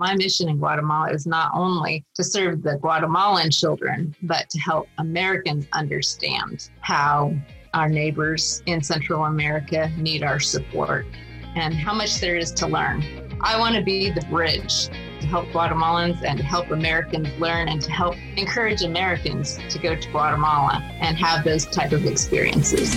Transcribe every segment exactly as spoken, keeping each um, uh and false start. My mission in Guatemala is not only to serve the Guatemalan children, but to help Americans understand how our neighbors in Central America need our support and how much there is to learn. I want to be the bridge to help Guatemalans and to help Americans learn and to help encourage Americans to go to Guatemala and have those type of experiences.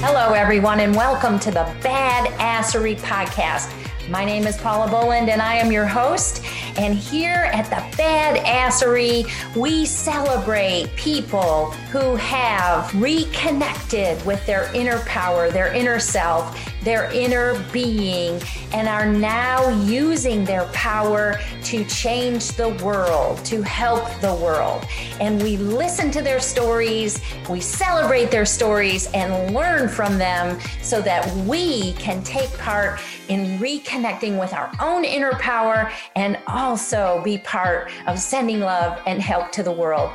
Hello, everyone, and welcome to the Badassery Podcast. My name is Paula Boland, and I am your host. And here at the Badassery, we celebrate people who have reconnected with their inner power, their inner self, their inner being, and are now using their power to change the world, to help the world. And we listen to their stories, we celebrate their stories, and learn from them so that we can take part in reconnecting with our own inner power and also be part of sending love and help to the world.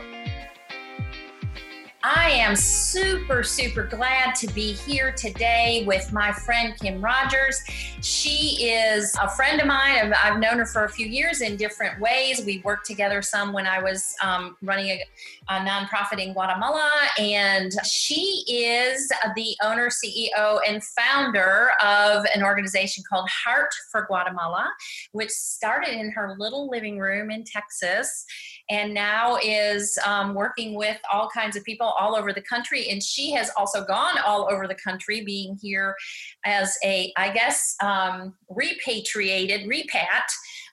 I am super, super glad to be here today with my friend Kim Rogers. She is a friend of mine. I've known her for a few years in different ways. We worked together some when I was um, running a, a nonprofit in Guatemala, and she is the owner, C E O, and founder of an organization called Heart for Guatemala, which started in her little living room in Texas, and now is um, working with all kinds of people all over the country. And she has also gone all over the country, being here as a, I guess, um, repatriated, repat,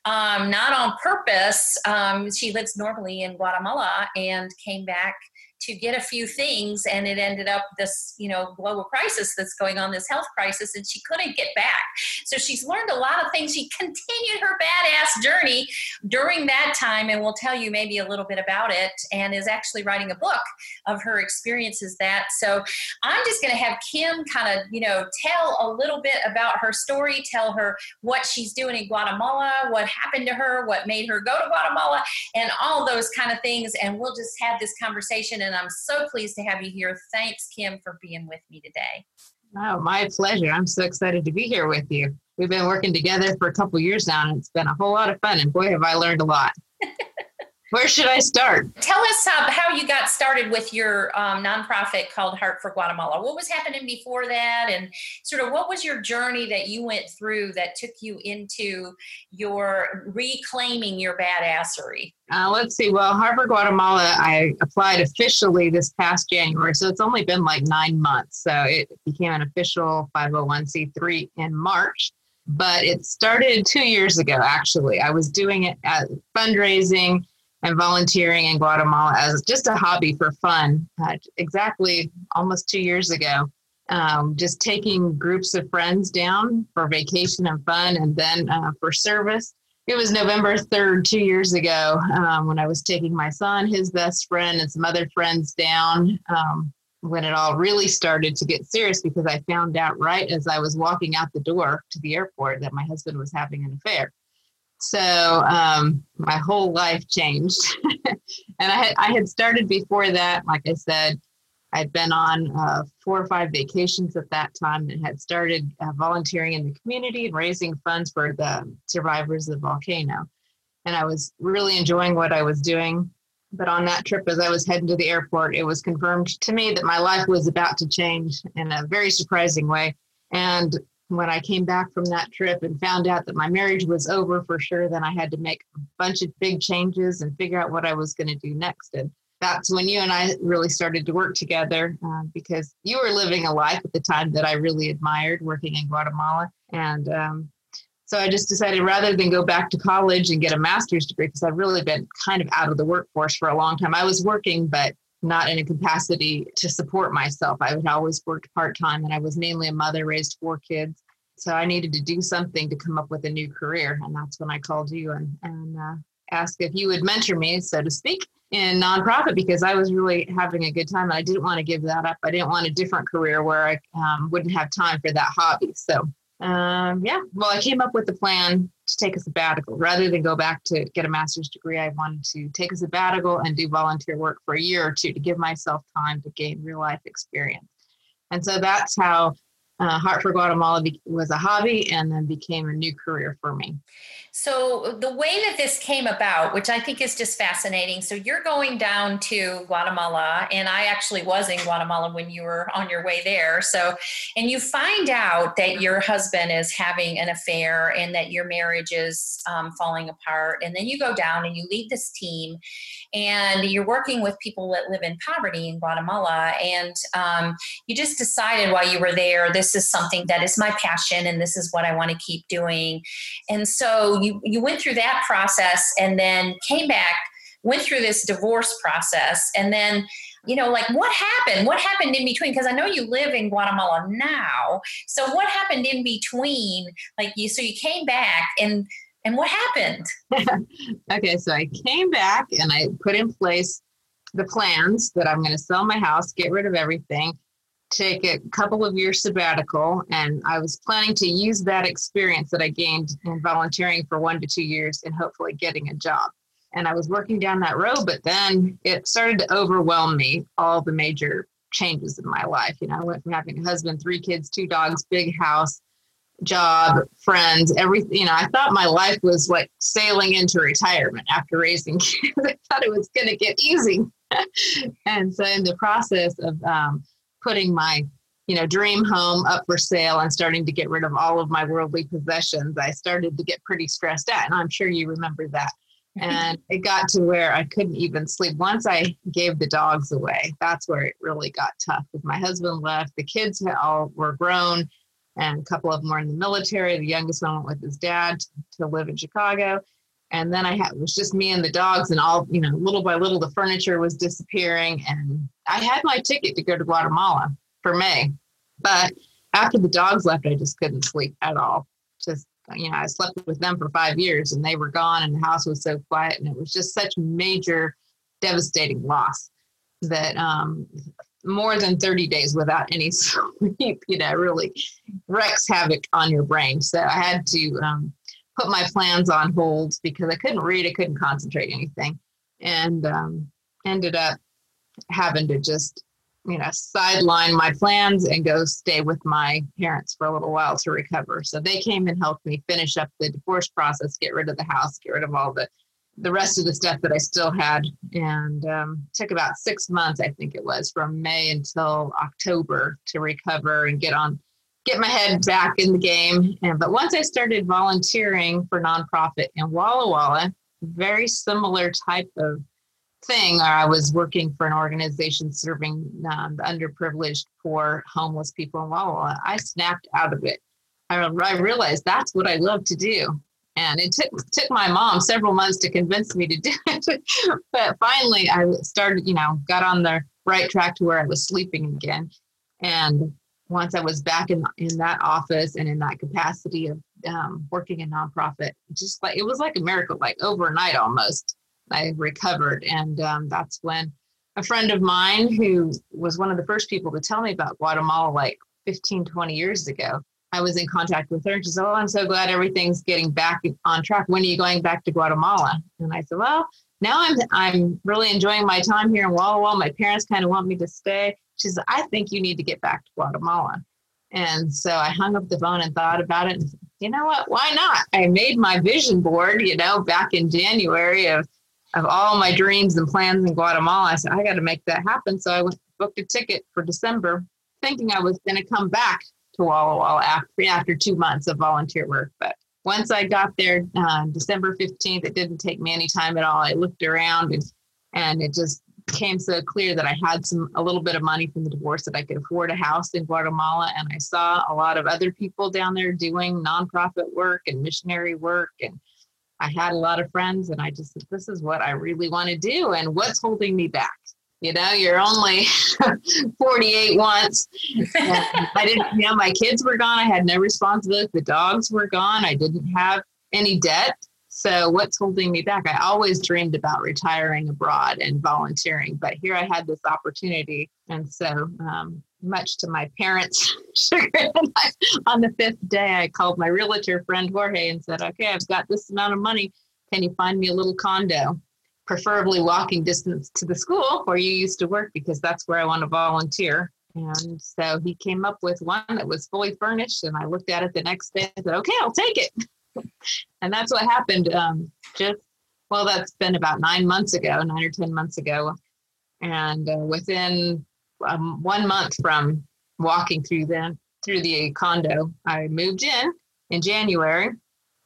um, not on purpose. Um, she lives normally in Guatemala and came back to get a few things, and it ended up this, you know, global crisis that's going on, this health crisis, and she couldn't get back. So she's learned a lot of things. She continued her badass journey during that time, and we'll tell you maybe a little bit about it, and is actually writing a book of her experiences that. So I'm just going to have Kim kind of, you know, tell a little bit about her story, tell her what she's doing in Guatemala, what happened to her, what made her go to Guatemala, and all those kind of things, and we'll just have this conversation. And I'm so pleased to have you here. Thanks, Kim, for being with me today. Oh, my pleasure. I'm so excited to be here with you. We've been working together for a couple of years now, and it's been a whole lot of fun. And boy, have I learned a lot. Where should I start? Tell us how, how you got started with your um, nonprofit called Heart for Guatemala. What was happening before that? And sort of what was your journey that you went through that took you into your reclaiming your badassery? Uh, let's see. Well, Heart for Guatemala, I applied officially this past January. So it's only been like nine months. So it became an official five oh one c three in March. But it started two years ago, actually. I was doing it at fundraising and volunteering in Guatemala as just a hobby for fun, uh, exactly almost two years ago. Um, just taking groups of friends down for vacation and fun, and then uh, for service. It was November third, two years ago, um, when I was taking my son, his best friend, and some other friends down, um, when it all really started to get serious, because I found out right as I was walking out the door to the airport that my husband was having an affair. So um, my whole life changed. And I had, I had started before that. Like I said, I'd been on uh, four or five vacations at that time, and had started uh, volunteering in the community and raising funds for the survivors of the volcano. And I was really enjoying what I was doing. But on that trip, as I was heading to the airport, it was confirmed to me that my life was about to change in a very surprising way. And when I came back from that trip and found out that my marriage was over for sure, then I had to make a bunch of big changes and figure out what I was going to do next. And that's when you and I really started to work together, uh, because you were living a life at the time that I really admired, working in Guatemala. And um, so I just decided, rather than go back to college and get a master's degree, because I've really been kind of out of the workforce for a long time. I was working, but not in a capacity to support myself. I had always worked part-time, and I was mainly a mother, raised four kids. So I needed to do something to come up with a new career. And that's when I called you and, and uh, asked if you would mentor me, so to speak, in nonprofit, because I was really having a good time. And I didn't want to give that up. I didn't want a different career where I um, wouldn't have time for that hobby. So um, yeah, well, I came up with a plan to take a sabbatical. Rather than go back to get a master's degree, I wanted to take a sabbatical and do volunteer work for a year or two to give myself time to gain real life experience. And so that's how uh, Heart for Guatemala be- was a hobby and then became a new career for me. So the way that this came about, which I think is just fascinating. So you're going down to Guatemala, and I actually was in Guatemala when you were on your way there. So, and you find out that your husband is having an affair and that your marriage is um, falling apart. And then you go down and you lead this team and you're working with people that live in poverty in Guatemala. And um, you just decided while you were there, this is something that is my passion and this is what I want to keep doing. And so You, you went through that process and then came back, went through this divorce process. And then, you know, like what happened? What happened in between? Because I know you live in Guatemala now. So what happened in between? Like you, so you came back and, and what happened? Okay. So I came back and I put in place the plans that I'm going to sell my house, get rid of everything, take a couple of years sabbatical. And I was planning to use that experience that I gained in volunteering for one to two years and hopefully getting a job. And I was working down that road, but then it started to overwhelm me, all the major changes in my life. You know, I went from having a husband, three kids, two dogs, big house, job, friends, everything. You know, I thought my life was like sailing into retirement after raising kids. I thought it was going to get easy. And so in the process of, um, putting my, you know, dream home up for sale and starting to get rid of all of my worldly possessions, I started to get pretty stressed out. And I'm sure you remember that. And it got to where I couldn't even sleep. Once I gave the dogs away, that's where it really got tough. Because my husband left, the kids all were grown, and a couple of them were in the military. The youngest one went with his dad to live in Chicago. And then I had, it was just me and the dogs, and all, you know, little by little, the furniture was disappearing. And I had my ticket to go to Guatemala for May, but after the dogs left, I just couldn't sleep at all. Just, you know, I slept with them for five years and they were gone and the house was so quiet. And it was just such major, devastating loss that um, more than thirty days without any sleep, you know, really wrecks havoc on your brain. So I had to, um, put my plans on hold because I couldn't read, I couldn't concentrate anything, and um, ended up having to just, you know, sideline my plans and go stay with my parents for a little while to recover. So they came and helped me finish up the divorce process, get rid of the house, get rid of all the, the rest of the stuff that I still had, and um, took about six months, I think it was, from May until October to recover and get on get my head back in the game. And but once I started volunteering for nonprofit in Walla Walla, very similar type of thing. I was working for an organization serving um, the underprivileged, poor, homeless people in Walla Walla. I snapped out of it. I, I realized that's what I love to do. And it took took my mom several months to convince me to do it. But finally, I started, you know, got on the right track to where I was sleeping again. And once I was back in in that office and in that capacity of um, working in nonprofit, just like, it was like a miracle, like overnight almost, I recovered. And um, that's when a friend of mine, who was one of the first people to tell me about Guatemala, like fifteen, twenty years ago, I was in contact with her and she said, "Oh, I'm so glad everything's getting back on track. When are you going back to Guatemala?" And I said, "Well, now I'm I'm really enjoying my time here in Walla Walla. My parents kind of want me to stay." She said, "I think you need to get back to Guatemala." And so I hung up the phone and thought about it. And, you know what? Why not? I made my vision board, you know, back in January of, of all my dreams and plans in Guatemala. I said, I got to make that happen. So I went, booked a ticket for December, thinking I was going to come back to Walla Walla after, after two months of volunteer work. But once I got there, uh, December fifteenth, it didn't take me any time at all. I looked around and, and it just became so clear that I had some a little bit of money from the divorce that I could afford a house in Guatemala. And I saw a lot of other people down there doing nonprofit work and missionary work. And I had a lot of friends, and I just said, this is what I really want to do. And what's holding me back? You know, you're only forty-eight once. I didn't, you know, my kids were gone. I had no responsibility. The dogs were gone. I didn't have any debt. So what's holding me back? I always dreamed about retiring abroad and volunteering, but here I had this opportunity. And so um, much to my parents' chagrin, on the fifth day, I called my realtor friend Jorge and said, "Okay, I've got this amount of money. Can you find me a little condo, preferably walking distance to the school where you used to work, because that's where I want to volunteer." And so he came up with one that was fully furnished, and I looked at it the next day and said, okay, I'll take it. And that's what happened. Um, just, well, that's been about nine months ago, nine or ten months ago. And uh, within um, one month from walking through the, through the condo, I moved in in January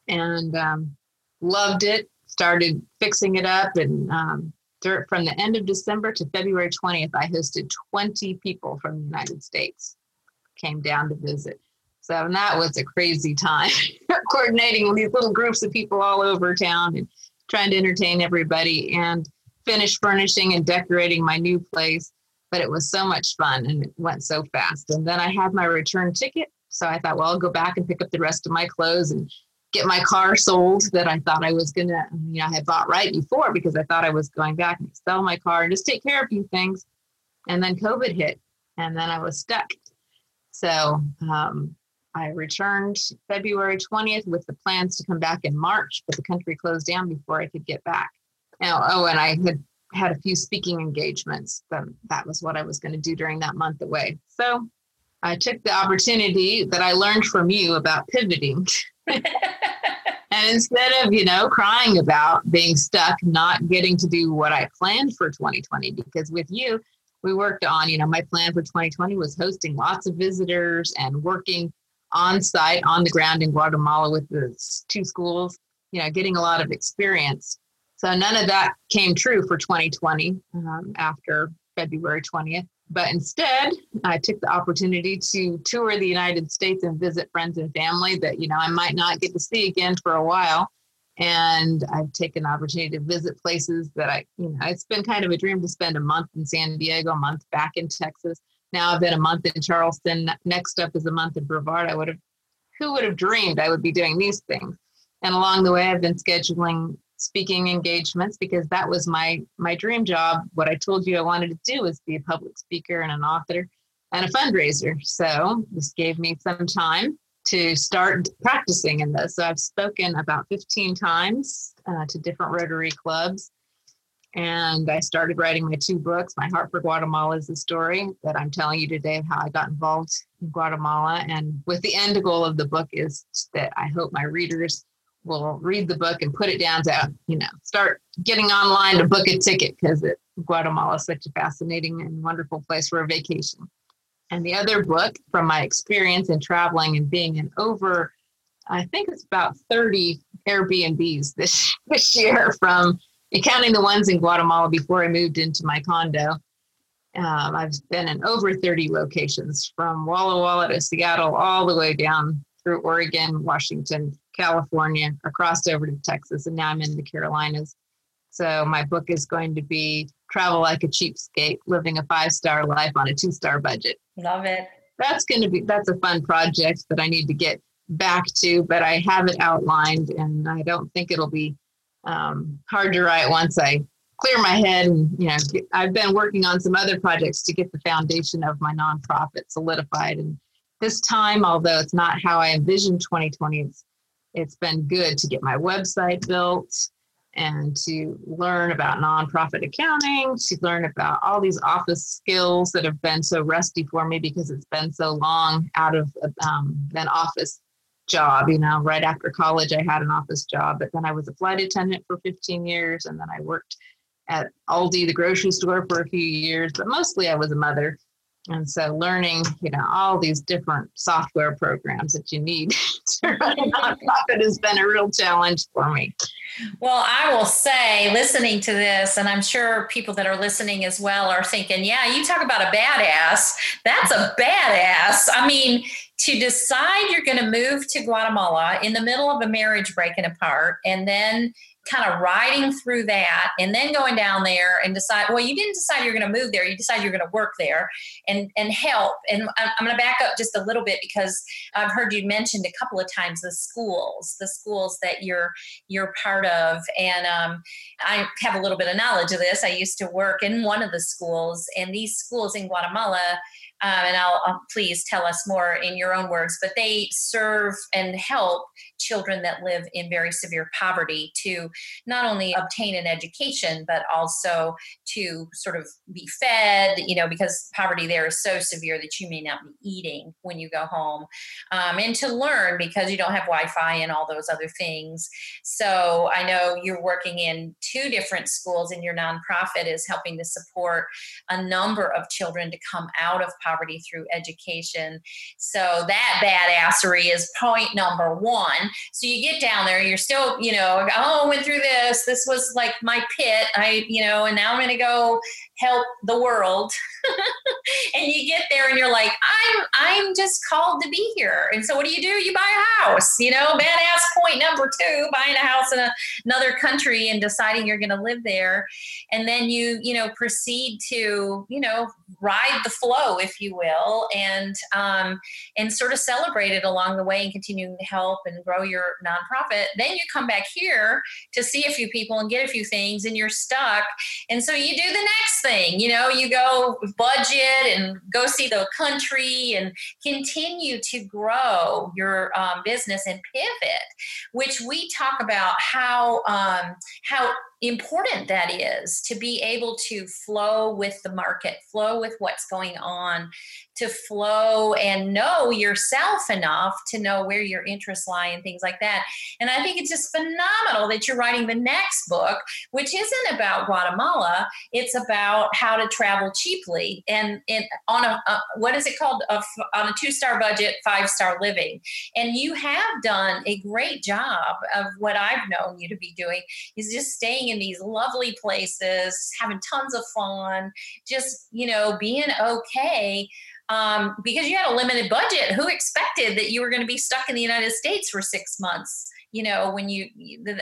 and um, loved it, started fixing it up. And um, th- from the end of December to February twentieth, I hosted twenty people from the United States, came down to visit. So that was a crazy time, coordinating with these little groups of people all over town and trying to entertain everybody and finish furnishing and decorating my new place. But it was so much fun and it went so fast. And then I had my return ticket. So I thought, well, I'll go back and pick up the rest of my clothes and get my car sold that I thought I was going to, you know, I had bought right before because I thought I was going back and sell my car and just take care of a few things. And then COVID hit and then I was stuck. So, um, I returned February twentieth with the plans to come back in March, but the country closed down before I could get back. Now, oh, and I had had a few speaking engagements. So that was what I was going to do during that month away. So I took the opportunity that I learned from you about pivoting. And instead of, you know, crying about being stuck, not getting to do what I planned for twenty twenty, because with you, we worked on, you know, my plan for twenty twenty was hosting lots of visitors and working on site, on the ground in Guatemala with the two schools, you know, getting a lot of experience. So none of that came true for twenty twenty um, after February twentieth. But instead, I took the opportunity to tour the United States and visit friends and family that, you know, I might not get to see again for a while. And I've taken the opportunity to visit places that I, you know, it's been kind of a dream to spend a month in San Diego, a month back in Texas. Now I've been a month in Charleston. Next up is a month in Brevard. I would have, who would have dreamed I would be doing these things? And along the way, I've been scheduling speaking engagements because that was my my dream job. What I told you I wanted to do was be a public speaker and an author and a fundraiser. So this gave me some time to start practicing in this. So I've spoken about fifteen times uh, to different Rotary clubs. And I started writing my two books. My Heart for Guatemala is the story that I'm telling you today of how I got involved in Guatemala. And with the end goal of the book is that I hope my readers will read the book and put it down to, you know, start getting online to book a ticket because Guatemala is such a fascinating and wonderful place for a vacation. And the other book from my experience in traveling and being in over, I think it's about thirty Airbnbs this, this year from counting the ones in Guatemala before I moved into my condo. Um, I've been in over thirty locations from Walla Walla to Seattle, all the way down through Oregon, Washington, California, across over to Texas, and now I'm in the Carolinas. So my book is going to be Travel Like a Cheapskate, Living a Five-Star Life on a Two-Star Budget. Love it. That's going to be, that's a fun project that I need to get back to, but I have it outlined and I don't think it'll be Um, hard to write once I clear my head. And, you know, I've been working on some other projects to get the foundation of my nonprofit solidified. And this time, although it's not how I envisioned twenty twenty, it's, it's been good to get my website built and to learn about nonprofit accounting, to learn about all these office skills that have been so rusty for me because it's been so long out of um, an office job. You know, right after college, I had an office job, but then I was a flight attendant for fifteen years. And then I worked at Aldi, the grocery store, for a few years, but mostly I was a mother. And so learning, you know, all these different software programs that you need to run a nonprofit has been a real challenge for me. Well, I will say, listening to this, and I'm sure people that are listening as well are thinking, yeah, you talk about a badass. That's a badass. I mean, to decide you're going to move to Guatemala in the middle of a marriage breaking apart and then kind of riding through that and then going down there and decide, well, you didn't decide you're going to move there. You decided you're going to work there and, and help. And I'm, I'm going to back up just a little bit because I've heard you mentioned a couple of times the schools, the schools that you're, you're part of. And um, I have a little bit of knowledge of this. I used to work in one of the schools, and these schools in Guatemala, um, and I'll, I'll please tell us more in your own words, but they serve and help children that live in very severe poverty to not only obtain an education, but also to sort of be fed, you know, because poverty there is so severe that you may not be eating when you go home, um, and to learn because you don't have Wi-Fi and all those other things. So I know you're working in two different schools and your nonprofit is helping to support a number of children to come out of poverty through education. So that badassery is point number one. So you get down there, you're still, you know, oh, I went through this. This was like my pit. I, you know, and now I'm going to go help the world. And you get there and you're like, I'm, I'm just called to be here. And so what do you do? You buy a house, you know, badass point number two, buying a house in a, another country and deciding you're going to live there. And then you, you know, proceed to, you know, ride the flow, if you will, and, um, and sort of celebrate it along the way and continuing to help and grow your nonprofit. Then you come back here to see a few people and get a few things and you're stuck. And so you do the next thing, you know, you go budget and go see the country and continue to grow your um, business and pivot, which we talk about how, um, how important that is to be able to flow with the market, flow with what's going on, to flow and know yourself enough to know where your interests lie and things like that. And I think it's just phenomenal that you're writing the next book, which isn't about Guatemala. It's about how to travel cheaply and, and on a, a, what is it called? A, on a two-star budget, five-star living. And you have done a great job of what I've known you to be doing, is just staying in these lovely places, having tons of fun, just, you know, being okay. Um, because you had a limited budget, who expected that you were going to be stuck in the United States for six months? You know, when you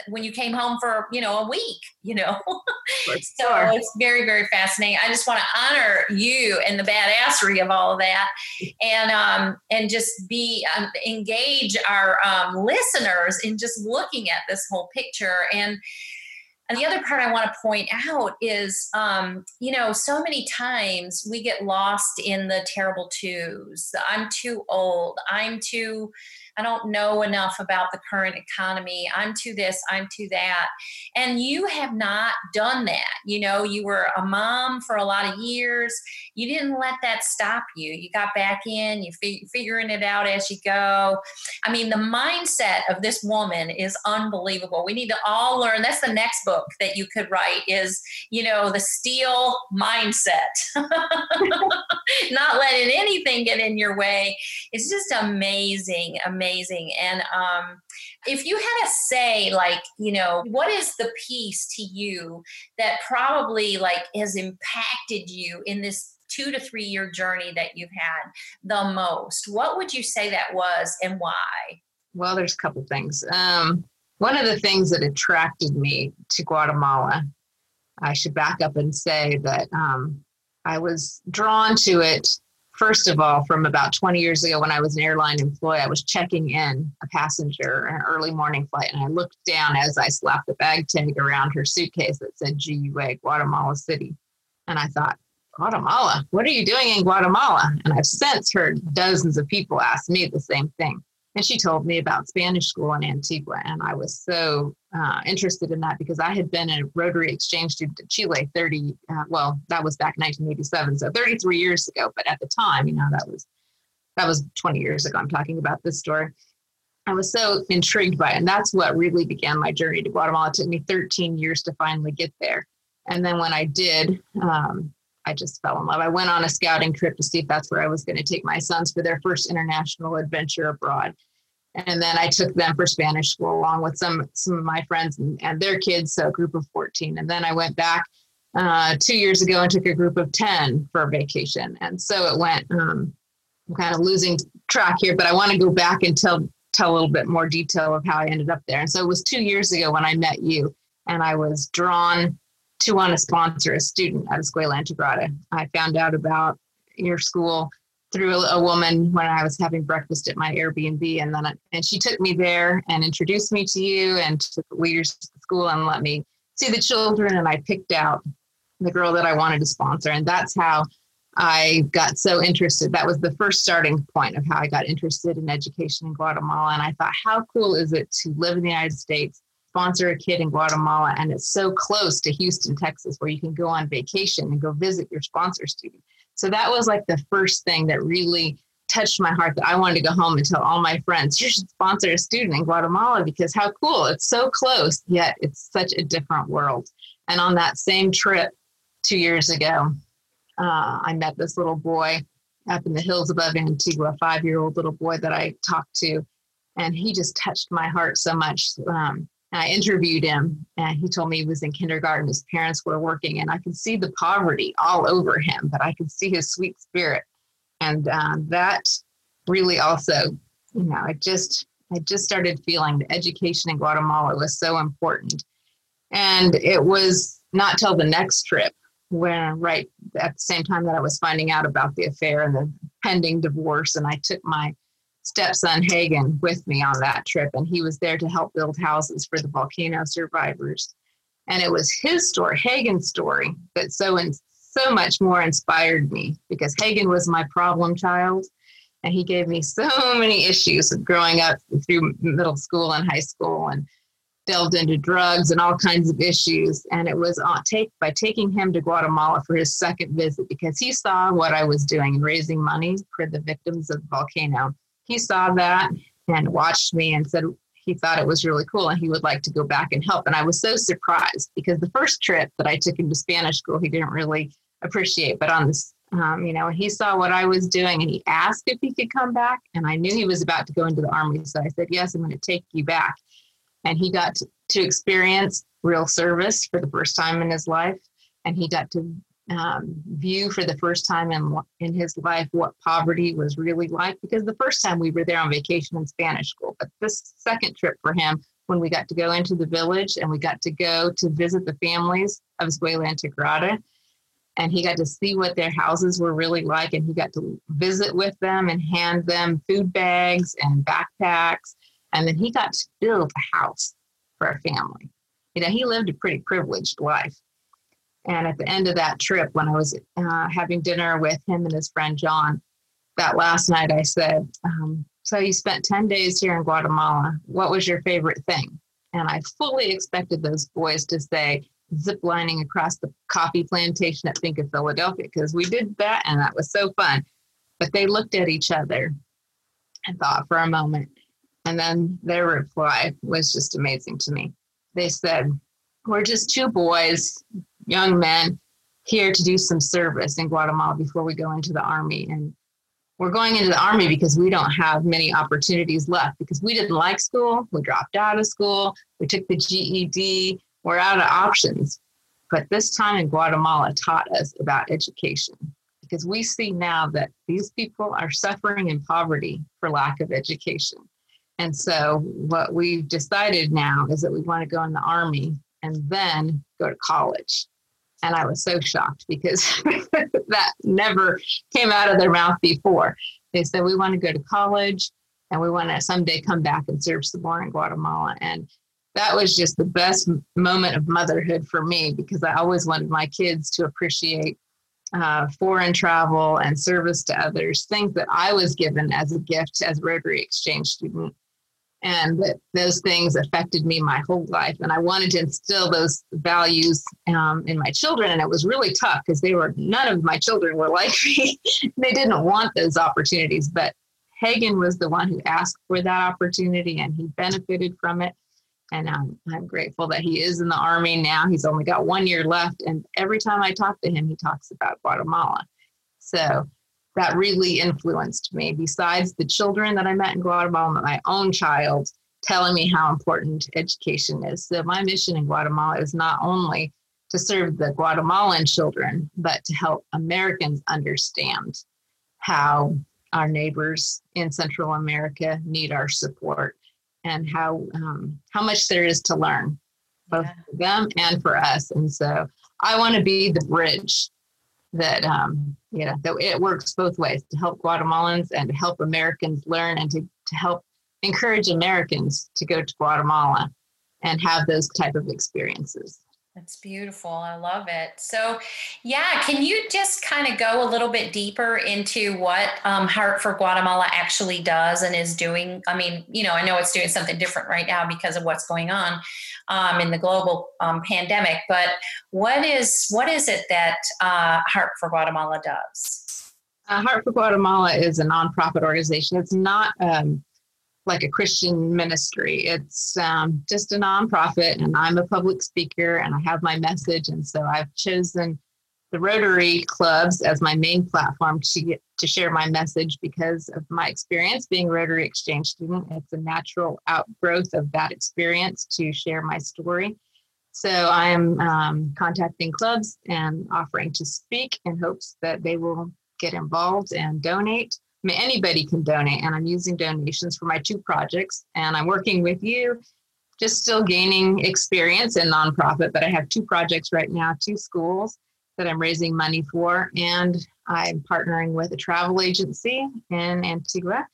when you came home for, you know, a week, you know, right. So it's very, very fascinating. I just want to honor you and the badassery of all of that, and um and just be um, engage our um, listeners in just looking at this whole picture. And And the other part I want to point out is, um, you know, so many times we get lost in the terrible twos. I'm too old. I'm too, I don't know enough about the current economy. I'm too this, I'm too that. And you have not done that. You know, you were a mom for a lot of years. You didn't let that stop you. You got back in, you're fig- figuring it out as you go. I mean, the mindset of this woman is unbelievable. We need to all learn. That's the next book that you could write is, you know, the steel mindset. Not letting anything get in your way. It's just amazing, amazing. Amazing. And um, if you had to say, like, you know, what is the piece to you that probably like has impacted you in this two to three year journey that you've had the most, what would you say that was and why? Well, there's a couple things. Um, one of the things that attracted me to Guatemala, I should back up and say that um, I was drawn to it. First of all, from about twenty years ago when I was an airline employee, I was checking in a passenger on an early morning flight, and I looked down as I slapped the bag tag around her suitcase that said G U A, Guatemala City. And I thought, Guatemala? What are you doing in Guatemala? And I've since heard dozens of people ask me the same thing. And she told me about Spanish school in Antigua, and I was so uh, interested in that because I had been a Rotary exchange student to Chile thirty, uh, well, that was back in nineteen eighty-seven, so thirty-three years ago. But at the time, you know, that was that was twenty years ago. I'm talking about this story. I was so intrigued by it, and that's what really began my journey to Guatemala. It took me thirteen years to finally get there, and then when I did, um, I just fell in love. I went on a scouting trip to see if that's where I was going to take my sons for their first international adventure abroad. And then I took them for Spanish school along with some, some of my friends and, and their kids, so a group of fourteen. And then I went back uh, two years ago and took a group of ten for vacation. And so it went, um, I'm kind of losing track here, but I want to go back and tell, tell a little bit more detail of how I ended up there. And so it was two years ago when I met you, and I was drawn to want to sponsor a student at Escuela Integrada. I found out about your school through a, a woman when I was having breakfast at my Airbnb, and then I, and she took me there and introduced me to you and to the leaders of the school and let me see the children, and I picked out the girl that I wanted to sponsor. And that's how I got so interested. That was the first starting point of how I got interested in education in Guatemala. And I thought, how cool is it to live in the United States, sponsor a kid in Guatemala, and it's so close to Houston, Texas, where you can go on vacation and go visit your sponsor student. So that was like the first thing that really touched my heart, that I wanted to go home and tell all my friends, you should sponsor a student in Guatemala, because how cool, it's so close, yet it's such a different world. And on that same trip two years ago, uh, I met this little boy up in the hills above Antigua, a five-year-old little boy that I talked to, and he just touched my heart so much. Um, I interviewed him, and he told me he was in kindergarten, his parents were working, and I could see the poverty all over him, but I could see his sweet spirit. And um, that really also, you know, I just, I just started feeling that education in Guatemala was so important. And it was not till the next trip where, right at the same time that I was finding out about the affair and the pending divorce, and I took my stepson Hagen with me on that trip, and he was there to help build houses for the volcano survivors. And it was his story, Hagen's story, that so in, so much more inspired me, because Hagen was my problem child, and he gave me so many issues growing up through middle school and high school, and delved into drugs and all kinds of issues. And it was on take by taking him to Guatemala for his second visit, because he saw what I was doing and raising money for the victims of the volcano. He saw that and watched me and said he thought it was really cool and he would like to go back and help. And I was so surprised, because the first trip that I took him to Spanish school, he didn't really appreciate. But on this, um, you know, he saw what I was doing and he asked if he could come back. And I knew he was about to go into the army. So I said, yes, I'm going to take you back. And he got to, to experience real service for the first time in his life. And he got to um, view for the first time in, in his life what poverty was really like, because the first time we were there on vacation in Spanish school. But this second trip for him, when we got to go into the village and we got to go to visit the families of Escuela Integrada, and he got to see what their houses were really like, and he got to visit with them and hand them food bags and backpacks. And then he got to build a house for a family. You know, he lived a pretty privileged life. And at the end of that trip, when I was uh, having dinner with him and his friend John, that last night I said, um, so you spent ten days here in Guatemala. What was your favorite thing? And I fully expected those boys to say ziplining across the coffee plantation at Finca Philadelphia, because we did that and that was so fun. But they looked at each other and thought for a moment. And then their reply was just amazing to me. They said, we're just two boys, young men, here to do some service in Guatemala before we go into the army. And we're going into the army because we don't have many opportunities left, because we didn't like school. We dropped out of school. We took the G E D. We're out of options. But this time in Guatemala taught us about education, because we see now that these people are suffering in poverty for lack of education. And so what we've decided now is that we want to go in the army and then go to college. And I was so shocked, because that never came out of their mouth before. They said, we want to go to college and we want to someday come back and serve some more in Guatemala. And that was just the best moment of motherhood for me, because I always wanted my kids to appreciate Uh, foreign travel and service to others, things that I was given as a gift as a Rotary exchange student. And that those things affected me my whole life. And I wanted to instill those values um, in my children. And it was really tough, because they were, none of my children were like me. They didn't want those opportunities. But Hagen was the one who asked for that opportunity, and he benefited from it. And I'm, I'm grateful that he is in the Army now. He's only got one year left. And every time I talk to him, he talks about Guatemala. So that really influenced me. Besides the children that I met in Guatemala, my own child telling me how important education is. So my mission in Guatemala is not only to serve the Guatemalan children, but to help Americans understand how our neighbors in Central America need our support, and how um, how much there is to learn, both yeah. for them and for us. And so I want to be the bridge that, um, you know, that it works both ways, to help Guatemalans and to help Americans learn, and to, to help encourage Americans to go to Guatemala and have those type of experiences. That's beautiful. I love it. So, yeah, can you just kind of go a little bit deeper into what um, Heart for Guatemala actually does and is doing? I mean, you know, I know it's doing something different right now because of what's going on um, in the global um, pandemic, but what is what is it that uh, Heart for Guatemala does? Uh, Heart for Guatemala is a nonprofit organization. It's not um, like a Christian ministry. It's um, just a nonprofit, and I'm a public speaker and I have my message. And so I've chosen the Rotary clubs as my main platform to get, to share my message because of my experience being a Rotary exchange student. It's a natural outgrowth of that experience to share my story. So I'm um, contacting clubs and offering to speak in hopes that they will get involved and donate. I mean, anybody can donate, and I'm using donations for my two projects, and I'm working with you, just still gaining experience in nonprofit, but I have two projects right now, two schools that I'm raising money for, and I'm partnering with a travel agency in Antigua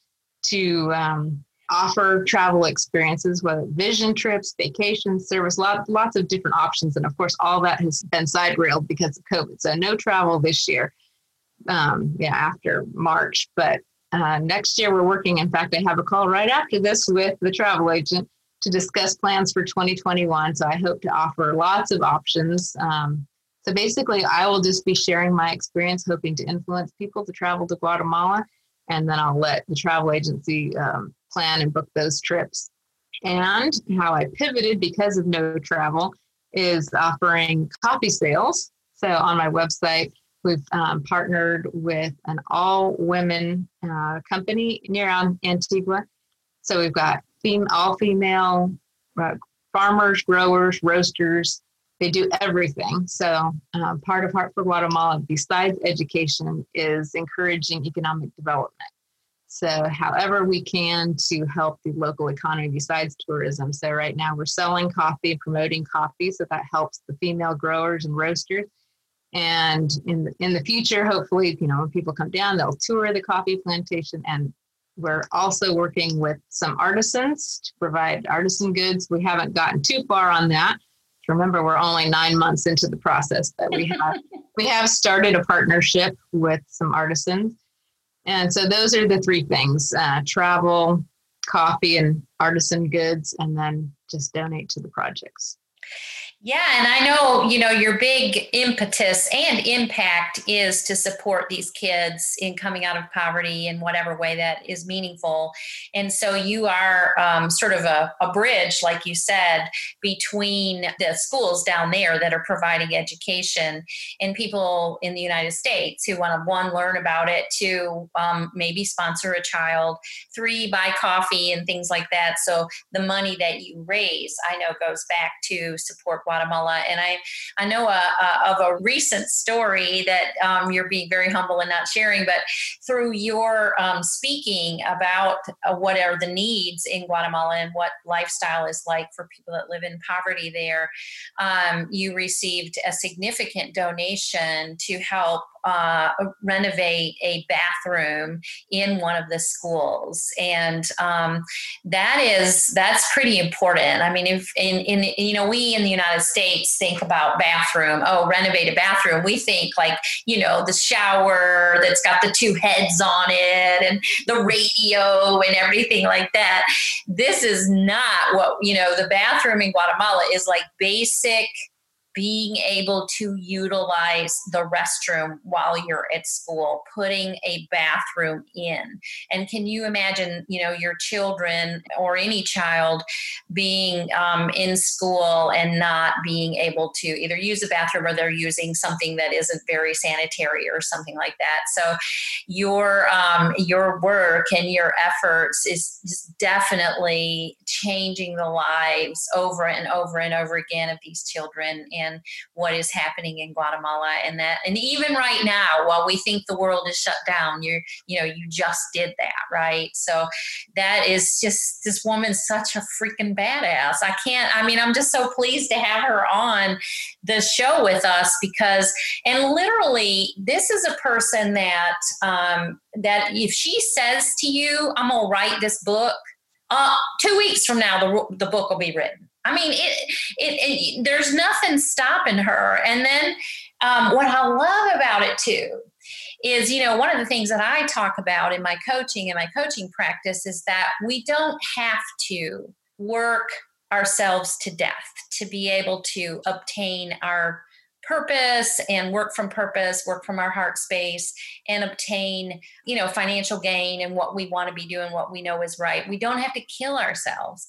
to um, offer travel experiences, whether vision trips, vacation service, lot, lots of different options, and of course, all that has been side railed because of COVID, so no travel this year. Um, yeah, after March, but uh, next year we're working. In fact, I have a call right after this with the travel agent to discuss plans for twenty twenty-one. So I hope to offer lots of options. Um, so basically, I will just be sharing my experience, hoping to influence people to travel to Guatemala, and then I'll let the travel agency um, plan and book those trips. And how I pivoted because of no travel is offering coffee sales. So on my website, we've um, partnered with an all-women uh, company near Antigua. So we've got fem- all-female uh, farmers, growers, roasters. They do everything. So um, part of Heart for Guatemala, besides education, is encouraging economic development. So however we can to help the local economy besides tourism. So right now we're selling coffee, promoting coffee, so that helps the female growers and roasters. And in the, in the future, hopefully, you know, when people come down, they'll tour the coffee plantation. And we're also working with some artisans to provide artisan goods. We haven't gotten too far on that. Remember, we're only nine months into the process, but we have we have started a partnership with some artisans. And so those are the three things: uh, travel, coffee, and artisan goods, and then just donate to the projects. Yeah. And I know, you know, your big impetus and impact is to support these kids in coming out of poverty in whatever way that is meaningful. And so you are um, sort of a, a bridge, like you said, between the schools down there that are providing education and people in the United States who want to, one, learn about it, two, um, maybe sponsor a child, three, buy coffee and things like that. So the money that you raise, I know, goes back to support Guatemala. And I, I know a, a, of a recent story that um, you're being very humble and not sharing, but through your um, speaking about uh, what are the needs in Guatemala and what lifestyle is like for people that live in poverty there, um, you received a significant donation to help Uh, renovate a bathroom in one of the schools. And um, that is, that's pretty important. I mean, if in, in, you know, we in the United States think about bathroom, oh, renovate a bathroom. We think like, you know, the shower that's got the two heads on it and the radio and everything like that. This is not what, you know, the bathroom in Guatemala is like basic being able to utilize the restroom while you're at school, putting a bathroom in. And can you imagine, you know, your children or any child being um, in school and not being able to either use a bathroom or they're using something that isn't very sanitary or something like that. So your um, your work and your efforts is just definitely changing the lives over and over and over again of these children and And what is happening in Guatemala, and that, and even right now, while we think the world is shut down, you you know, you just did that, right? So that is just, this woman's such a freaking badass. I can't. I mean, I'm just so pleased to have her on the show with us because, and literally, this is a person that um, that if she says to you, "I'm gonna write this book," uh, two weeks from now, the the book will be written. I mean, it, it, it, there's nothing stopping her. And then um, what I love about it too is, you know, one of the things that I talk about in my coaching and my coaching practice is that we don't have to work ourselves to death to be able to obtain our purpose and work from purpose, work from our heart space and obtain, you know, financial gain and what we want to be doing, what we know is right. We don't have to kill ourselves.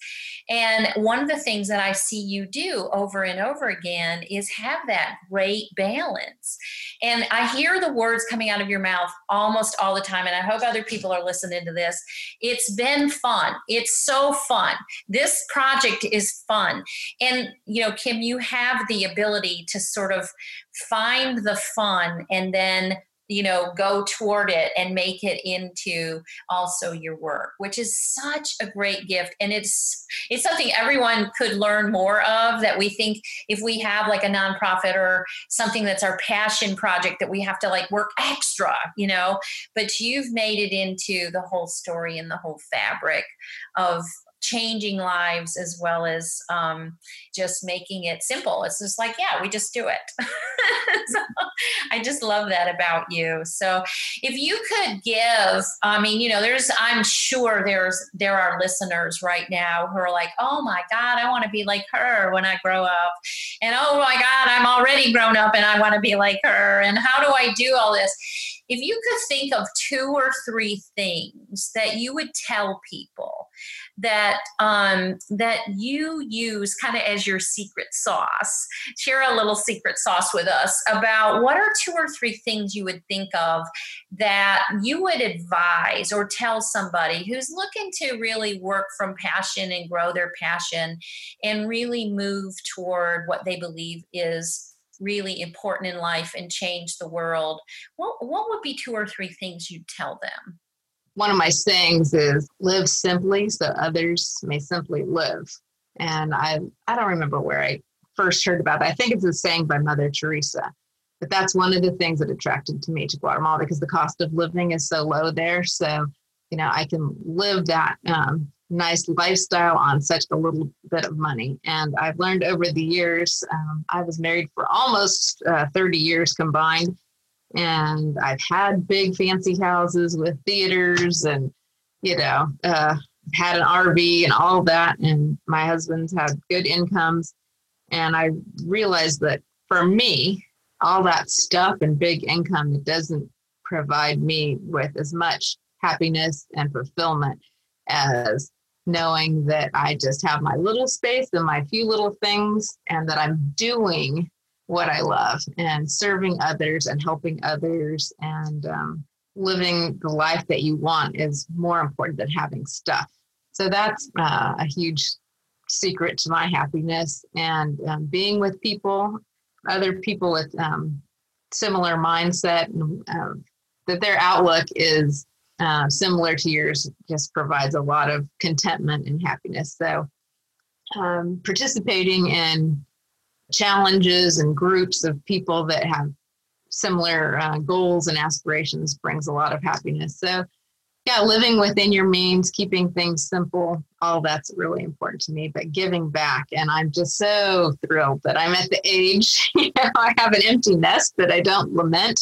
And one of the things that I see you do over and over again is have that great balance. And I hear the words coming out of your mouth almost all the time. And I hope other people are listening to this. It's been fun. It's so fun. This project is fun. And, you know, Kim, you have the ability to sort of find the fun and then, you know, go toward it and make it into also your work, which is such a great gift. And it's, it's something everyone could learn more of, that we think if we have like a nonprofit or something that's our passion project that we have to like work extra, you know, but you've made it into the whole story and the whole fabric of changing lives, as well as um, just making it simple. It's just like, yeah, we just do it. So, I just love that about you. So if you could give, I mean, you know, there's, I'm sure there's, there are listeners right now who are like, oh my God, I want to be like her when I grow up. And oh my God, I'm already grown up and I want to be like her. And how do I do all this? If you could think of two or three things that you would tell people that um, that you use kind of as your secret sauce, share a little secret sauce with us about what are two or three things you would think of that you would advise or tell somebody who's looking to really work from passion and grow their passion and really move toward what they believe is really important in life and change the world. What what would be two or three things you'd tell them? One of my sayings is live simply so others may simply live. And I, I don't remember where I first heard about it. I think it's a saying by Mother Teresa, but that's one of the things that attracted to me to Guatemala because the cost of living is so low there. So, you know, I can live that um, nice lifestyle on such a little bit of money. And I've learned over the years, um, I was married for almost uh, thirty years combined. And I've had big fancy houses with theaters and, you know, uh, had an R V and all that. And my husband's had good incomes. And I realized that for me, all that stuff and big income doesn't provide me with as much happiness and fulfillment as knowing that I just have my little space and my few little things and that I'm doing what I love and serving others and helping others and um, living the life that you want is more important than having stuff. So that's uh, a huge secret to my happiness and um, being with people, other people with um, similar mindset and um, that their outlook is uh, similar to yours just provides a lot of contentment and happiness. So um, participating in challenges and groups of people that have similar uh, goals and aspirations brings a lot of happiness. So yeah, living within your means, keeping things simple, all that's really important to me, but giving back. And I'm just so thrilled that I'm at the age, you know, I have an empty nest that I don't lament.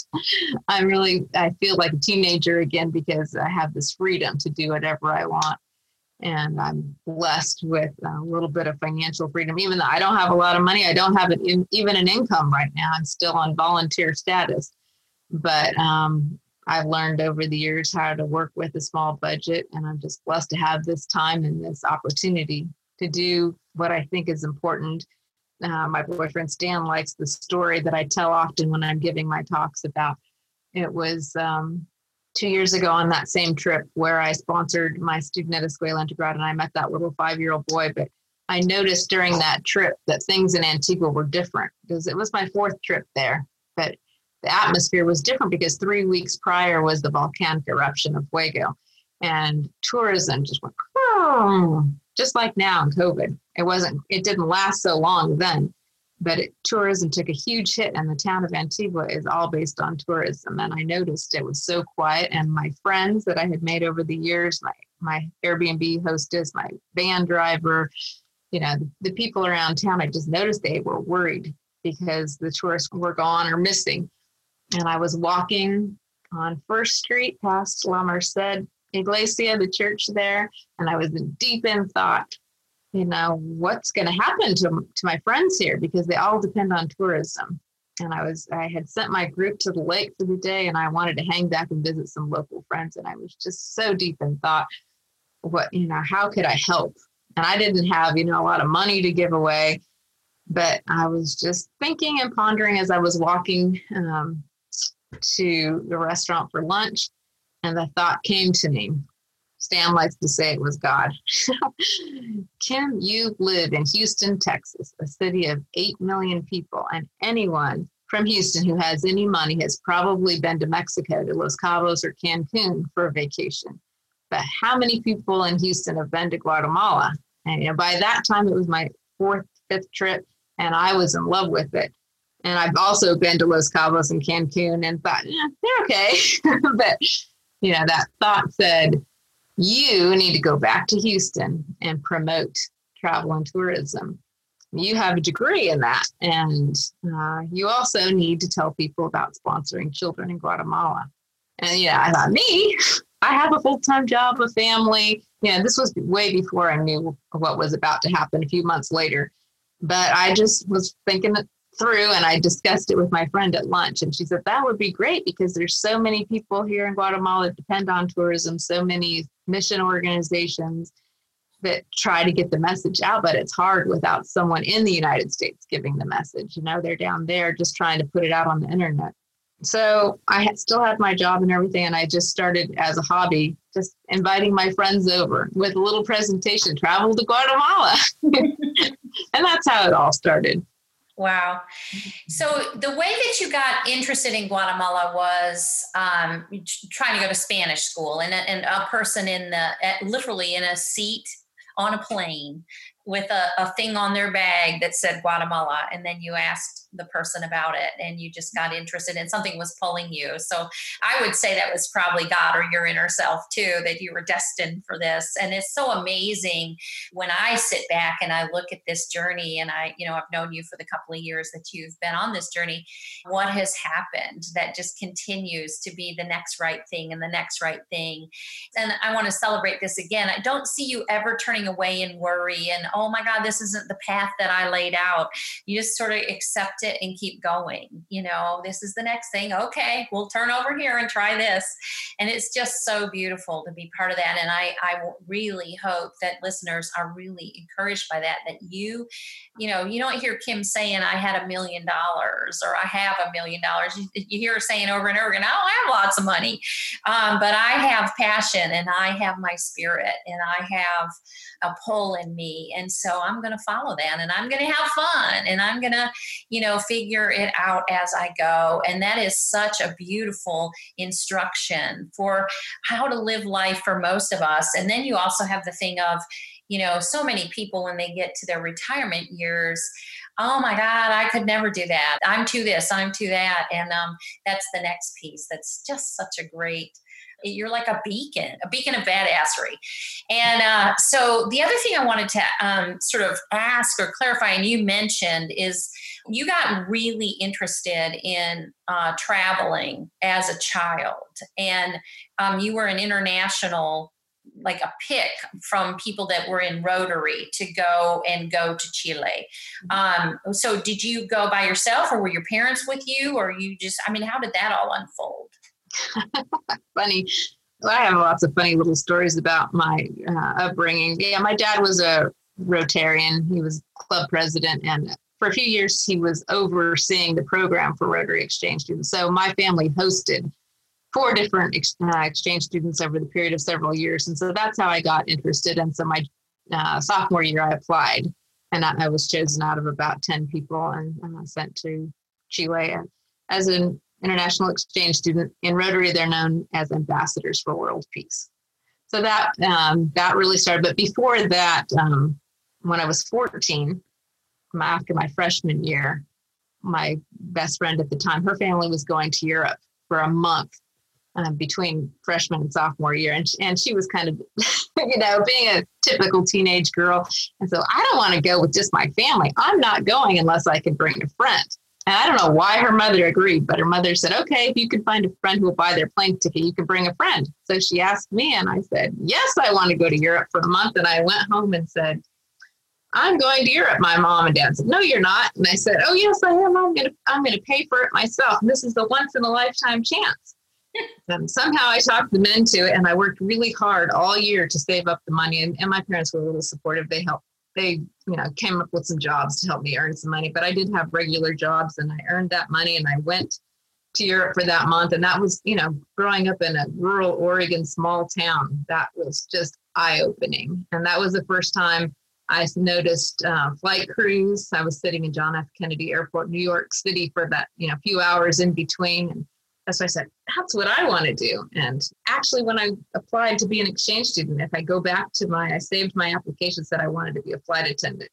I'm really, I feel like a teenager again, because I have this freedom to do whatever I want. And I'm blessed with a little bit of financial freedom. Even though I don't have a lot of money, I don't have an, even an income right now. I'm still on volunteer status. But um, I've learned over the years how to work with a small budget. And I'm just blessed to have this time and this opportunity to do what I think is important. Uh, my boyfriend Stan likes the story that I tell often when I'm giving my talks about. It was... Um, Two years ago on that same trip where I sponsored my student at Escuela Integrada and I met that little five-year-old boy, but I noticed during that trip that things in Antigua were different because it was my fourth trip there, but the atmosphere was different because three weeks prior was the volcanic eruption of Fuego and tourism just went, oh, just like now in COVID. It wasn't, it didn't last so long then, but it, tourism took a huge hit and the town of Antigua is all based on tourism. And I noticed it was so quiet and my friends that I had made over the years, my, my Airbnb hostess, my van driver, you know, the people around town, I just noticed they were worried because the tourists were gone or missing. And I was walking on First Street past La Merced Iglesia, the church there, and I was deep in thought, you know, what's going to happen to to my friends here, because they all depend on tourism. And I was, I had sent my group to the lake for the day, and I wanted to hang back and visit some local friends. And I was just so deep in thought, what, you know, how could I help? And I didn't have, you know, a lot of money to give away, but I was just thinking and pondering as I was walking um, to the restaurant for lunch. And the thought came to me. Stan likes to say it was God. Kim, you live in Houston, Texas, a city of eight million people, and anyone from Houston who has any money has probably been to Mexico, to Los Cabos or Cancun for a vacation. But how many people in Houston have been to Guatemala? And you know, by that time, it was my fourth, fifth trip, and I was in love with it. And I've also been to Los Cabos and Cancun and thought, yeah, they're okay. But, you know, that thought said, you need to go back to Houston and promote travel and tourism. You have a degree in that. And uh, you also need to tell people about sponsoring children in Guatemala. And, you know, I thought, me, I have a full-time job, a family. You know, this was way before I knew what was about to happen a few months later. But I just was thinking it through, and I discussed it with my friend at lunch. And she said, that would be great, because there's so many people here in Guatemala that depend on tourism, so many mission organizations that try to get the message out, but it's hard without someone in the United States giving the message. You know, they're down there just trying to put it out on the internet. So I had still had my job and everything, and I just started as a hobby, just inviting my friends over with a little presentation, travel to Guatemala. And that's how it all started. Wow. So the way that you got interested in Guatemala was um, trying to go to Spanish school, and a, and a person in the, at, literally in a seat on a plane with a, a thing on their bag that said Guatemala. And then you asked the person about it, and you just got interested, and something was pulling you. So I would say that was probably God or your inner self too, that you were destined for this. And it's so amazing when I sit back and I look at this journey, and I, you know, I've known you for the couple of years that you've been on this journey, what has happened that just continues to be the next right thing and the next right thing. And I want to celebrate this again. I don't see you ever turning away in worry and, oh my God, this isn't the path that I laid out. You just sort of accept it and keep going. You know, this is the next thing. Okay, we'll turn over here and try this. And it's just so beautiful to be part of that. And I, I really hope that listeners are really encouraged by that, that you, you know, you don't hear Kim saying, I had a million dollars or I have a million dollars. You, you hear her saying over and over again, I don't have lots of money, um, but I have passion, and I have my spirit, and I have a pull in me. And so I'm going to follow that, and I'm going to have fun, and I'm going to, you know, figure it out as I go. And that is such a beautiful instruction for how to live life for most of us. And then you also have the thing of, you know, so many people when they get to their retirement years, oh my God, I could never do that. I'm too this, I'm too that. And um, that's the next piece. That's just such a great, you're like a beacon, a beacon of badassery. And uh, so the other thing I wanted to um, sort of ask or clarify, and you mentioned, is you got really interested in uh, traveling as a child. And um, you were an international, like a pick from people that were in Rotary to go and go to Chile. Um, so did you go by yourself, or were your parents with you, or you just, I mean, how did that all unfold? Funny. Well, I have lots of funny little stories about my uh, upbringing. Yeah, my dad was a Rotarian. He was club president, and for a few years he was overseeing the program for Rotary exchange students. So my family hosted four different ex- uh, exchange students over the period of several years, and so that's how I got interested. And so my uh, sophomore year I applied, and I, I was chosen out of about ten people and uh, sent to Chile as an international exchange student. In Rotary, they're known as ambassadors for world peace. So that um, that really started. But before that, um, when I was fourteen, my, after my freshman year, my best friend at the time, her family was going to Europe for a month um, between freshman and sophomore year. And, and she was kind of, you know, being a typical teenage girl. And so I don't want to go with just my family. I'm not going unless I can bring a friend. And I don't know why her mother agreed, but her mother said, okay, if you can find a friend who will buy their plane ticket, you can bring a friend. So she asked me and I said, yes, I want to go to Europe for a month. And I went home and said, I'm going to Europe. My mom and dad said, no, you're not. And I said, oh, yes, I am. I'm going to I'm going to pay for it myself. And this is the once in a lifetime chance. And somehow I talked them into it. And I worked really hard all year to save up the money. And, and my parents were really supportive. They helped. They, you know, came up with some jobs to help me earn some money, but I did have regular jobs and I earned that money and I went to Europe for that month. And that was, you know, growing up in a rural Oregon small town, that was just eye-opening. And that was the first time I noticed uh, flight crews. I was sitting in John F. Kennedy Airport, New York City for that, you know, few hours in between. And that's why I said, that's what I want to do. And actually, when I applied to be an exchange student, if I go back to my, I saved my application, said I wanted to be a flight attendant.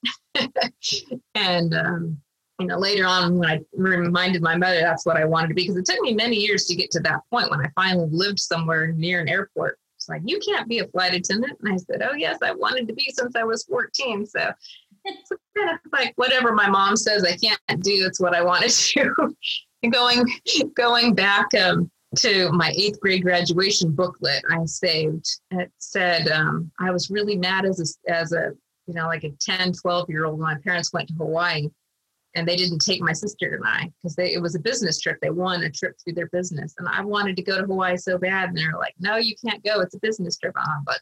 And, um, you know, later on when I reminded my mother, that's what I wanted to be, because it took me many years to get to that point when I finally lived somewhere near an airport. It's like, you can't be a flight attendant. And I said, oh, yes, I wanted to be since I was fourteen. So it's kind of like whatever my mom says I can't do, it's what I wanted to do. Going going back um, to my eighth grade graduation booklet I saved, it said um, I was really mad as a, as a, you know, like a ten, twelve year old. My parents went to Hawaii and they didn't take my sister and I because it was a business trip. They won a trip through their business. And I wanted to go to Hawaii so bad. And they're like, no, you can't go. It's a business trip. Uh, but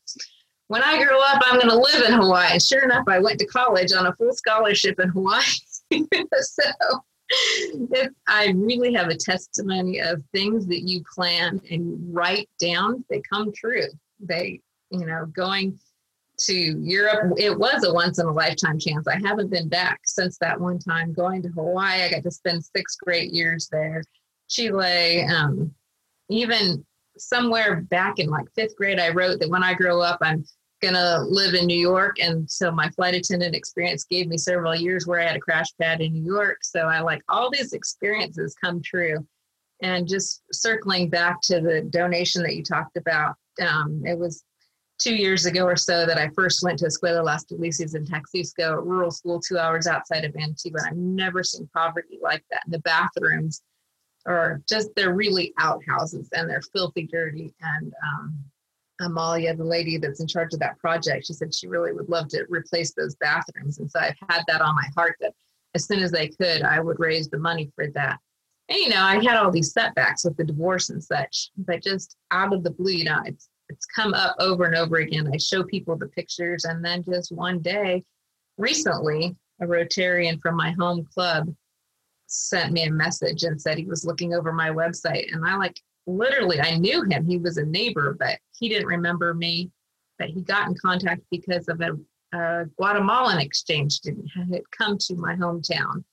when I grow up, I'm going to live in Hawaii. And sure enough, I went to college on a full scholarship in Hawaii. So If I really have a testimony of things that you plan and write down, they come true. They, you know, going to Europe, it was a once in a lifetime chance. I haven't been back since that one time. Going to Hawaii, I got to spend six great years there. Chile, um, even somewhere back in like fifth grade, I wrote that when I grow up, I'm gonna live in New York. And so my flight attendant experience gave me several years where I had a crash pad in New York. So I like all these experiences come true. And just circling back to the donation that you talked about, um, it was two years ago or so that I first went to Escuela Las Felices in Taxisco, a rural school two hours outside of Antigua. I've never seen poverty like that. And the bathrooms are just, they're really outhouses and they're filthy, dirty. And um, Amalia, the lady that's in charge of that project, she said she really would love to replace those bathrooms. And so I've had that on my heart that as soon as I could, I would raise the money for that. And, you know, I had all these setbacks with the divorce and such, but just out of the blue, you know, it's, it's come up over and over again. I show people the pictures. And then just one day, recently, a Rotarian from my home club sent me a message and said he was looking over my website. And I like, literally, I knew him. He was a neighbor, but he didn't remember me. But he got in contact because of a, a Guatemalan exchange student who had come to my hometown.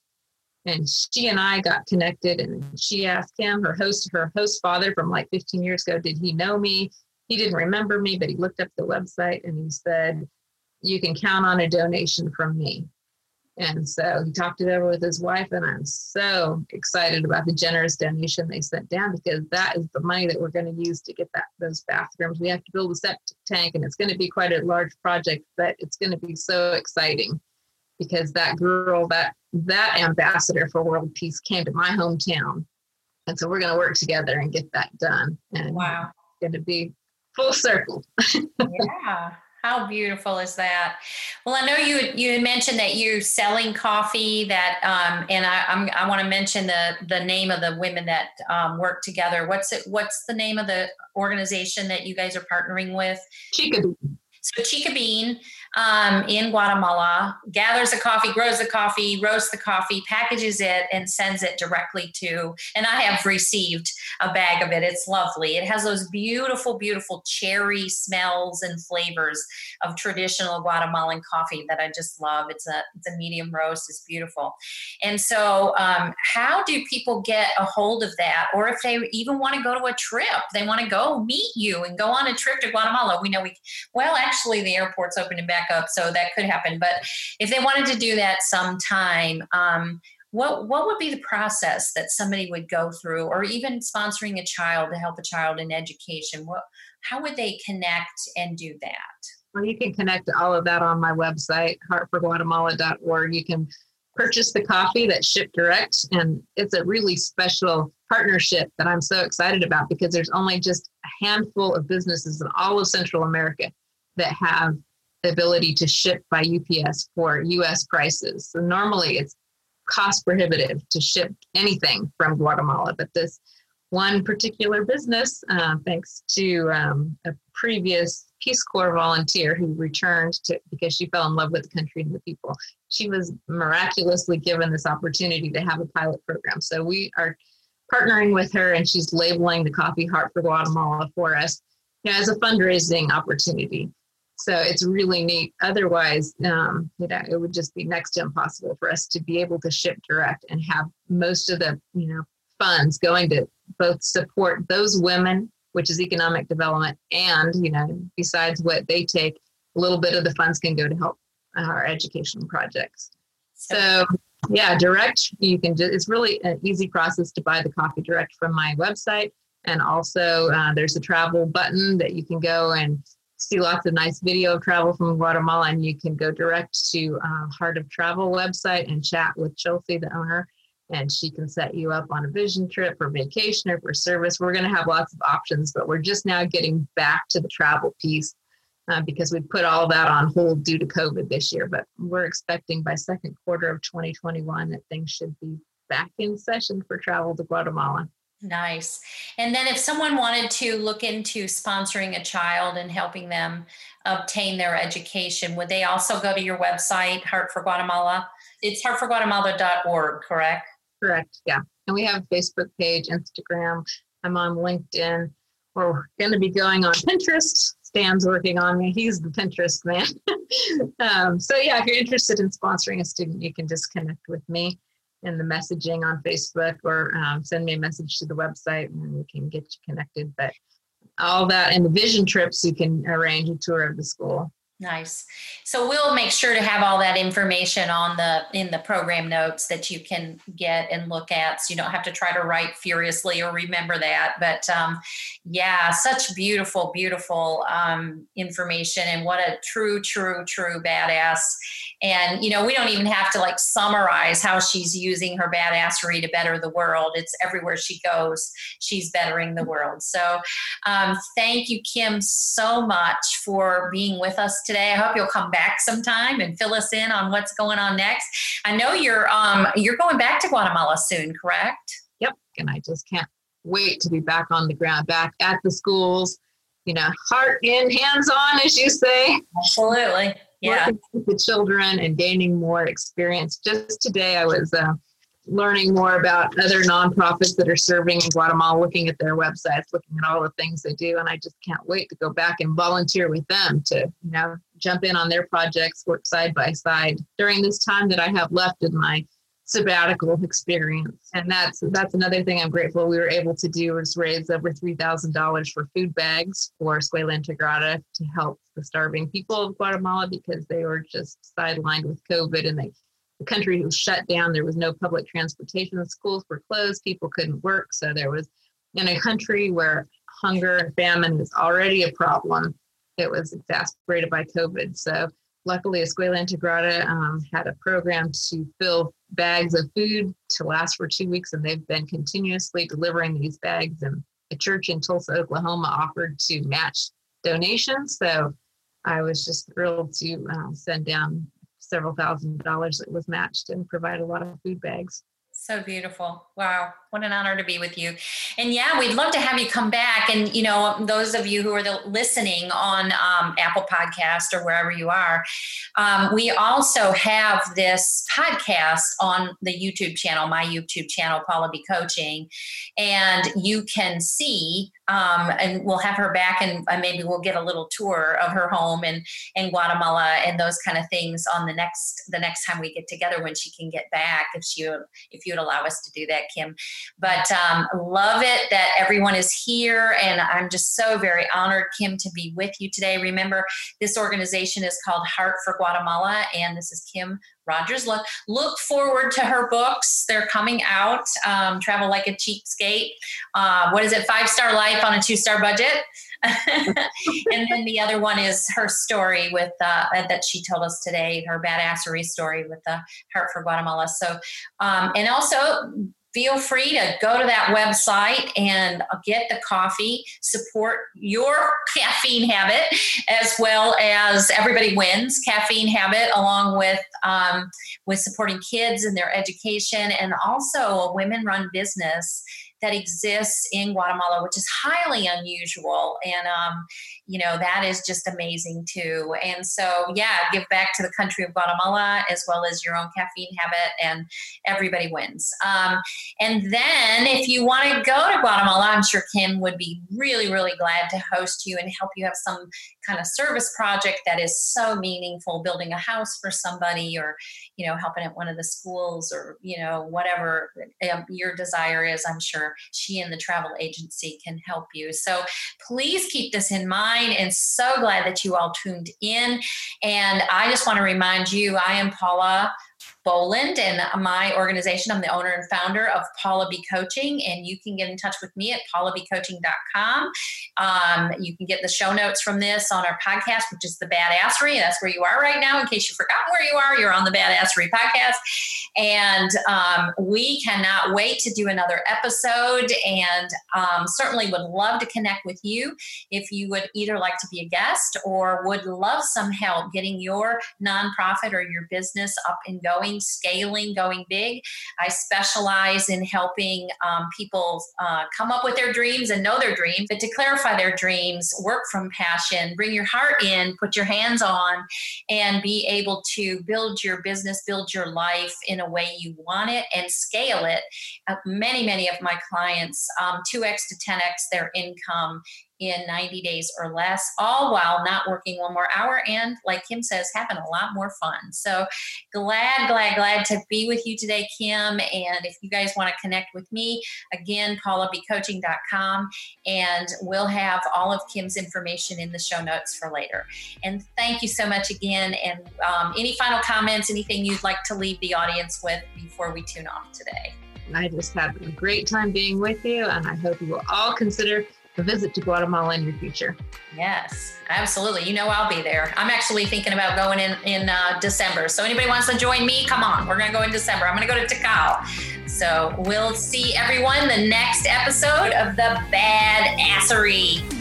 And she and I got connected, and she asked him, her host, her host father from like fifteen years ago, did he know me? He didn't remember me, but he looked up the website and he said, you can count on a donation from me. And so he talked it over with his wife, and I'm so excited about the generous donation they sent down, because that is the money that we're going to use to get that those bathrooms. We have to build a septic tank, and it's going to be quite a large project, but it's going to be so exciting because that girl, that that ambassador for world peace came to my hometown. And so we're going to work together and get that done. And wow, it's going to be full circle. Yeah. How beautiful is that? Well, I know you you had mentioned that you're selling coffee. That um, and I I'm, I want to mention the the name of the women that um, work together. What's it? What's the name of the organization that you guys are partnering with? Chica Bean. So Chica Bean um, in Guatemala gathers the coffee, grows the coffee, roasts the coffee, packages it, and sends it directly to. And I have received a bag of it. It's lovely. It has those beautiful, beautiful cherry smells and flavors of traditional Guatemalan coffee that I just love. It's a it's a medium roast. It's beautiful. And so um, how do people get a hold of that? Or if they even want to go to a trip, they want to go meet you and go on a trip to Guatemala. We know we, well, actually the airport's opening back up, so that could happen. But if they wanted to do that sometime, um, What what would be the process that somebody would go through, or even sponsoring a child to help a child in education? What, how would they connect and do that? Well, you can connect all of that on my website, heart for guatemala dot org. You can purchase the coffee that's shipped direct, and it's a really special partnership that I'm so excited about, because there's only just a handful of businesses in all of Central America that have the ability to ship by U P S for U S prices. So normally it's cost prohibitive to ship anything from Guatemala, but this one particular business, uh, thanks to um, a previous Peace Corps volunteer who returned to because she fell in love with the country and the people, she was miraculously given this opportunity to have a pilot program. So we are partnering with her, and she's labeling the coffee Heart for Guatemala for us, you know, as a fundraising opportunity. So it's really neat. Otherwise, um, you know, it would just be next to impossible for us to be able to ship direct and have most of the, you know, funds going to both support those women, which is economic development, and, you know, besides what they take, a little bit of the funds can go to help our educational projects. So, yeah, direct, you can just, it's really an easy process to buy the coffee direct from my website. And also uh, there's a travel button that you can go and see lots of nice video of travel from Guatemala, and you can go direct to uh, Heart of Travel website and chat with Chelsea, the owner, and she can set you up on a vision trip or vacation or for service. We're going to have lots of options, but we're just now getting back to the travel piece uh, because we put all that on hold due to COVID this year. But we're expecting by second quarter of twenty twenty-one that things should be back in session for travel to Guatemala. Nice. And then if someone wanted to look into sponsoring a child and helping them obtain their education, would they also go to your website, Heart for Guatemala? It's heart for guatemala dot org, correct? Correct, yeah. And we have a Facebook page, Instagram. I'm on LinkedIn. We're going to be going on Pinterest. Stan's working on me. He's the Pinterest man. um, so, yeah, if you're interested in sponsoring a student, you can just connect with me in the messaging on Facebook, or um, send me a message to the website and we can get you connected. But all that and the vision trips, you can arrange a tour of the school. Nice. So we'll make sure to have all that information on the in the program notes that you can get and look at, so you don't have to try to write furiously or remember that. But um, yeah, such beautiful, beautiful um, information, and what a true, true, true badass. And, you know, we don't even have to like summarize how she's using her badassery to better the world. It's everywhere she goes, she's bettering the world. So um, thank you, Kim, so much for being with us today. I hope you'll come back sometime and fill us in on what's going on next. I know you're um, you're going back to Guatemala soon, correct? Yep. And I just can't wait to be back on the ground, back at the schools, you know, heart in, hands on, as you say. Absolutely. Yeah. Working with the children and gaining more experience. Just today, I was uh, learning more about other nonprofits that are serving in Guatemala, looking at their websites, looking at all the things they do. And I just can't wait to go back and volunteer with them to, you know, jump in on their projects, work side by side during this time that I have left in my sabbatical experience. And that's that's another thing I'm grateful we were able to do, was raise over three thousand dollars for food bags for Escuela Integrada to help the starving people of Guatemala, because they were just sidelined with COVID, and they, the country was shut down. There was no public transportation. The schools were closed. People couldn't work. So there was, in a country where hunger and famine was already a problem, it was exacerbated by COVID. So luckily, Escuela Integrada um, had a program to fill bags of food to last for two weeks, and they've been continuously delivering these bags. And a church in Tulsa, Oklahoma, offered to match donations. So I was just thrilled to uh, send down several thousand dollars that was matched and provide a lot of food bags. So beautiful. Wow. What an honor to be with you. And yeah, we'd love to have you come back. And, you know, those of you who are the, listening on um, Apple Podcast or wherever you are, um, we also have this podcast on the YouTube channel, my YouTube channel, Paula B Coaching. And you can see, um, and we'll have her back, and uh, maybe we'll get a little tour of her home and in Guatemala and those kind of things on the next, the next time we get together, when she can get back, if she, if you you'd allow us to do that, Kim. But um, love it that everyone is here. And I'm just so very honored, Kim, to be with you today. Remember, this organization is called Heart for Guatemala. And this is Kim Rogers. Look, look forward to her books. They're coming out. Um, Travel Like a Cheapskate. Uh, what is it? Five-star life on a two-star budget. And then the other one is her story with uh, that she told us today, her badassery story with the Heart for Guatemala. So, um, and also feel free to go to that website and get the coffee, support your caffeine habit, as well as Everybody Wins caffeine habit, along with um, with supporting kids and their education, and also a women-run business that exists in Guatemala, which is highly unusual. And, um, you know, that is just amazing too. And so, yeah, give back to the country of Guatemala, as well as your own caffeine habit, and Everybody Wins. Um, and then if you want to go to Guatemala, I'm sure Kim would be really, really glad to host you and help you have some kind of service project that is so meaningful, building a house for somebody, or, you know, helping at one of the schools, or, you know, whatever your desire is. I'm sure she and the travel agency can help you. So please keep this in mind, and so glad that you all tuned in. And I just want to remind you, I am Paula Boland, and my organization, I'm the owner and founder of Paula B Coaching, and you can get in touch with me at paula b coaching dot com. Um, you can get the show notes from this on our podcast, which is The Badassery. That's where you are right now. In case you forgot where you are, you're on The Badassery podcast. And um, we cannot wait to do another episode, and um, certainly would love to connect with you if you would either like to be a guest or would love some help getting your nonprofit or your business up and going. Scaling, going big. I specialize in helping um, people uh, come up with their dreams and know their dreams, but to clarify their dreams, work from passion, bring your heart in, put your hands on, and be able to build your business, build your life in a way you want it, and scale it. Uh, many, many of my clients, um, two x to ten x their income in ninety days or less, all while not working one more hour, and like Kim says, having a lot more fun. So glad, glad, glad to be with you today, Kim. And if you guys want to connect with me, again, paula b coaching dot com, and we'll have all of Kim's information in the show notes for later. And thank you so much again. And um, any final comments, anything you'd like to leave the audience with before we tune off today? I just had a great time being with you, and I hope you will all consider a visit to Guatemala in your future. Yes, absolutely. You know, I'll be there. I'm actually thinking about going in, in uh, December. So anybody wants to join me, come on, we're going to go in December. I'm going to go to Tikal. So we'll see everyone the next episode of The Badassery.